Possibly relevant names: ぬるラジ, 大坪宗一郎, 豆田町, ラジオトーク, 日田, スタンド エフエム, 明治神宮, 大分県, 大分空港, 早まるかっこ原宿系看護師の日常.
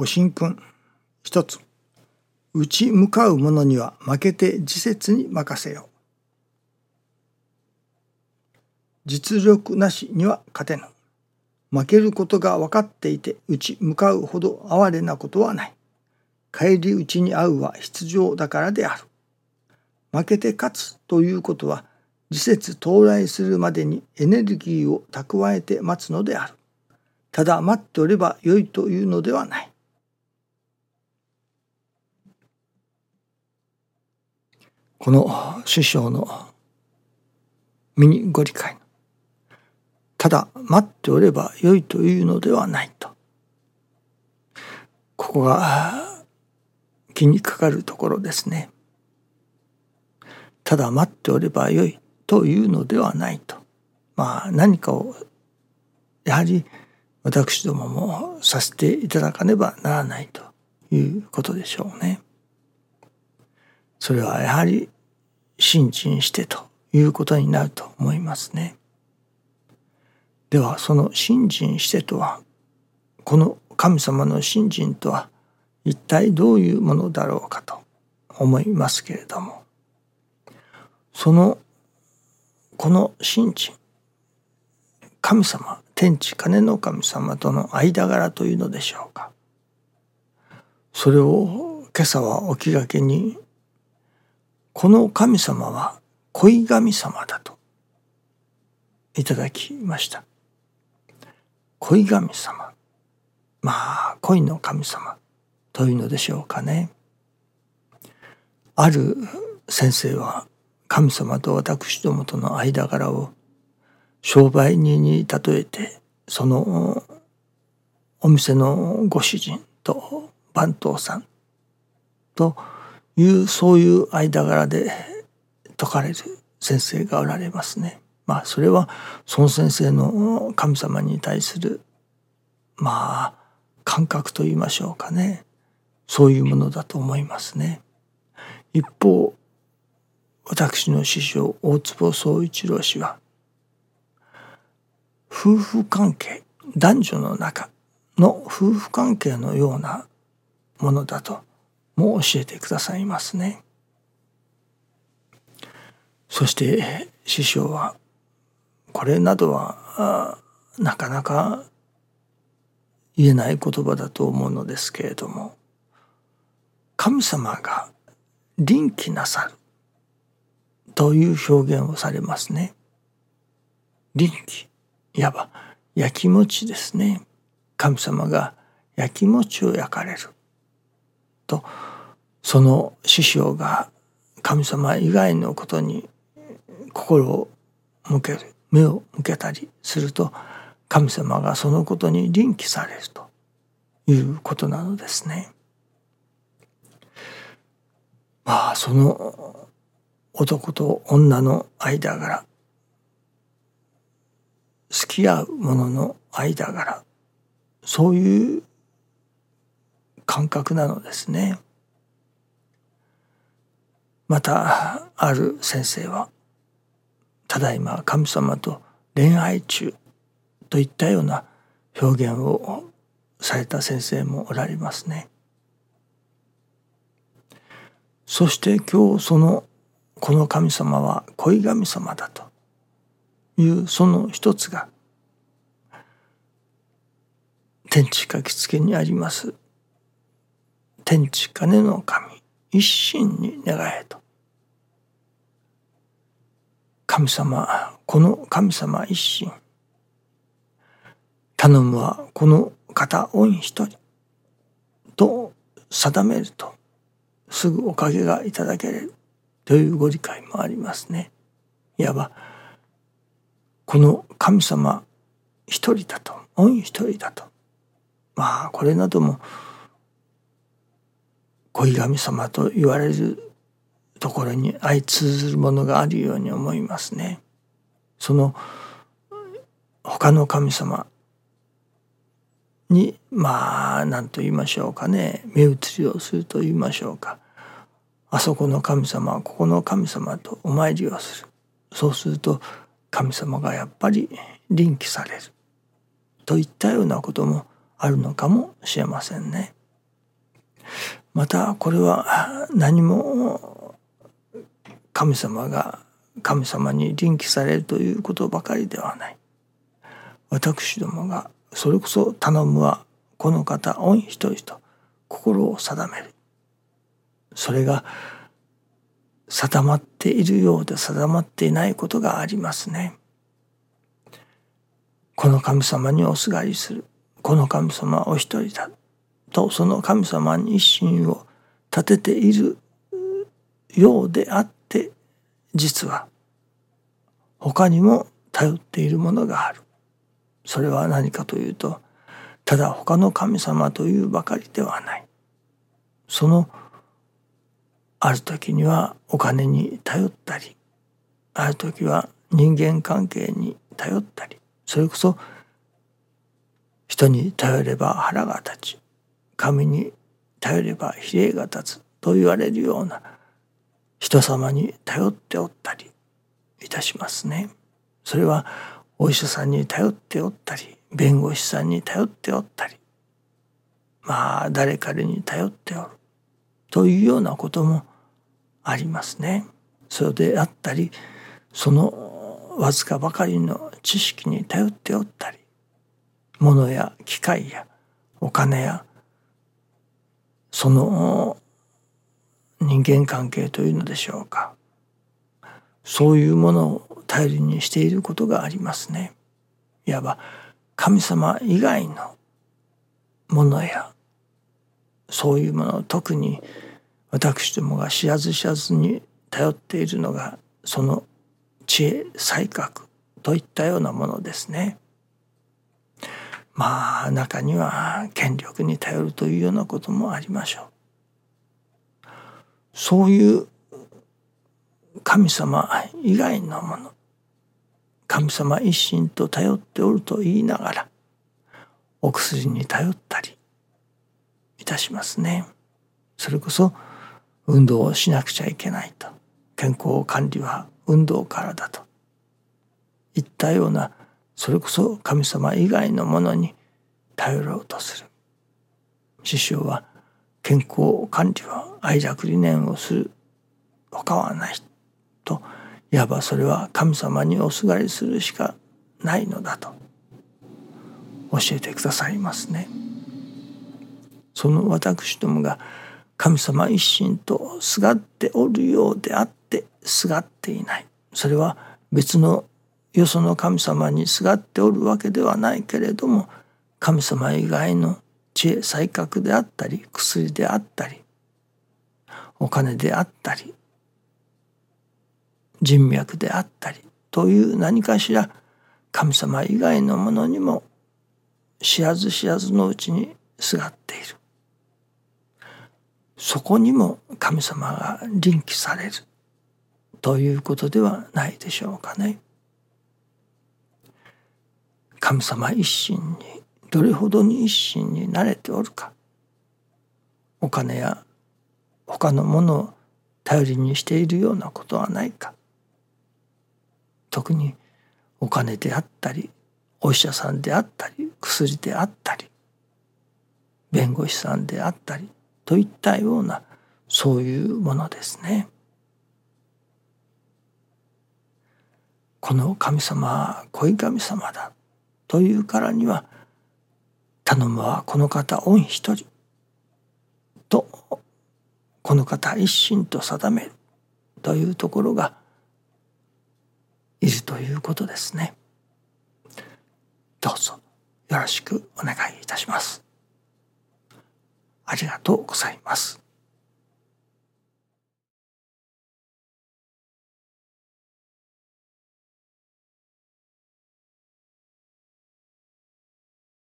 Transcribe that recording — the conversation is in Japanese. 御神君。一つ、打ち向かう者には負けて時節に任せよ。実力なしには勝てぬ。負けることが分かっていて打ち向かうほど哀れなことはない。返り討ちに遭うは必定だからである。負けて勝つということは、時節到来するまでにエネルギーを蓄えて待つのである。ただ待っておればよいというのではない。この師匠の身にご理解。ただ待っておればよいというのではないと。ここが気にかかるところですね。ただ待っておればよいというのではないと。何かをやはり私どももさせていただかねばならないということでしょうね。それはやはり信心してということになると思いますね。ではその信心してとは、この神様の信心とは一体どういうものだろうかと思いますけれども、この信心、神様、天地金の神様との間柄というのでしょうか。それを今朝はお気がけに、この神様は恋神様だといただきました。恋神様、恋の神様というのでしょうかね。ある先生は神様と私どもとの間柄を商売人に例えて、そのお店のご主人と番頭さんというそういう間柄で説かれる先生がおられますね。それはその先生の神様に対する感覚と言いましょうかね。そういうものだと思いますね。一方、私の師匠大坪宗一郎氏は、夫婦関係、男女の中の夫婦関係のようなものだとも教えてくださいますね。そして師匠は、これなどはなかなか言えない言葉だと思うのですけれども、神様が臨機なさるという表現をされますね。臨機、いわばやきもちですね。神様がやきもちを焼かれると、その師匠が神様以外のことに心を向ける、目を向けたりすると、神様がそのことに臨機されるということなのですね。その男と女の間柄、付き合う者の間柄、そういう感覚なのですね。またある先生は、ただいま神様と恋愛中といったような表現をされた先生もおられますね。そして今日この神様は恋神様だというその一つが、天地書きつけにあります天地金の神一心に願えと。神様、この神様一心、頼むはこの方御一人と定めると、すぐおかげがいただけれるというご理解もありますね。いわばこの神様一人だと、御一人だと、これなども恋神様と言われるところに相通ずるものがあるように思いますね。その他の神様に何と言いましょうかね、目移りをすると言いましょうか。あそこの神様、ここの神様とお参りをする。そうすると神様がやっぱり臨機されるといったようなこともあるのかもしれませんね。またこれは何も神様に臨機されるということばかりではない。私どもがそれこそ頼むはこの方御一人と心を定める。それが定まっているようで定まっていないことがありますね。この神様におすがりする。この神様はお一人だと、その神様に一心を立てているようであって、実は他にも頼っているものがある。それは何かというと、ただ他の神様というばかりではない。そのある時にはお金に頼ったり、ある時は人間関係に頼ったり、それこそ人に頼れば腹が立ち、神に頼れば比例が立つと言われるような人様に頼っておったりいたしますね。それはお医者さんに頼っておったり、弁護士さんに頼っておったり、まあ誰かに頼っておるというようなこともありますね。それであったり、そのわずかばかりの知識に頼っておったり、物や機械やお金やその人間関係というのでしょうか、そういうものを頼りにしていることがありますね。いわば神様以外のものやそういうもの、特に私どもが知らず知らずに頼っているのがその知恵、才覚といったようなものですね。まあ中には権力に頼るというようなこともありましょう。そういう神様以外のもの、神様一心と頼っておると言いながらお薬に頼ったりいたしますね。それこそ運動をしなくちゃいけないと、健康管理は運動からだといったような、それこそ神様以外のものに頼ろうとする。師匠は健康管理は愛着理念をする他はないと、いわばそれは神様におすがりするしかないのだと教えてくださいますね。その私どもが神様一心とすがっておるようであってすがっていない、それは別のよその神様にすがっておるわけではないけれども、神様以外の知恵、才覚であったり、薬であったり、お金であったり、人脈であったりという何かしら神様以外のものにも知らず知らずのうちにすがっている。そこにも神様が臨機されるということではないでしょうかね。神様一心にどれほどに一心に慣れておるか、お金や他のものを頼りにしているようなことはないか、特にお金であったり、お医者さんであったり、薬であったり、弁護士さんであったりといったような、そういうものですね。この神様は恋神様だというからには、頼むはこの方御一人と、この方一心と定めるというところがいるということですね。どうぞよろしくお願いいたします。ありがとうございます。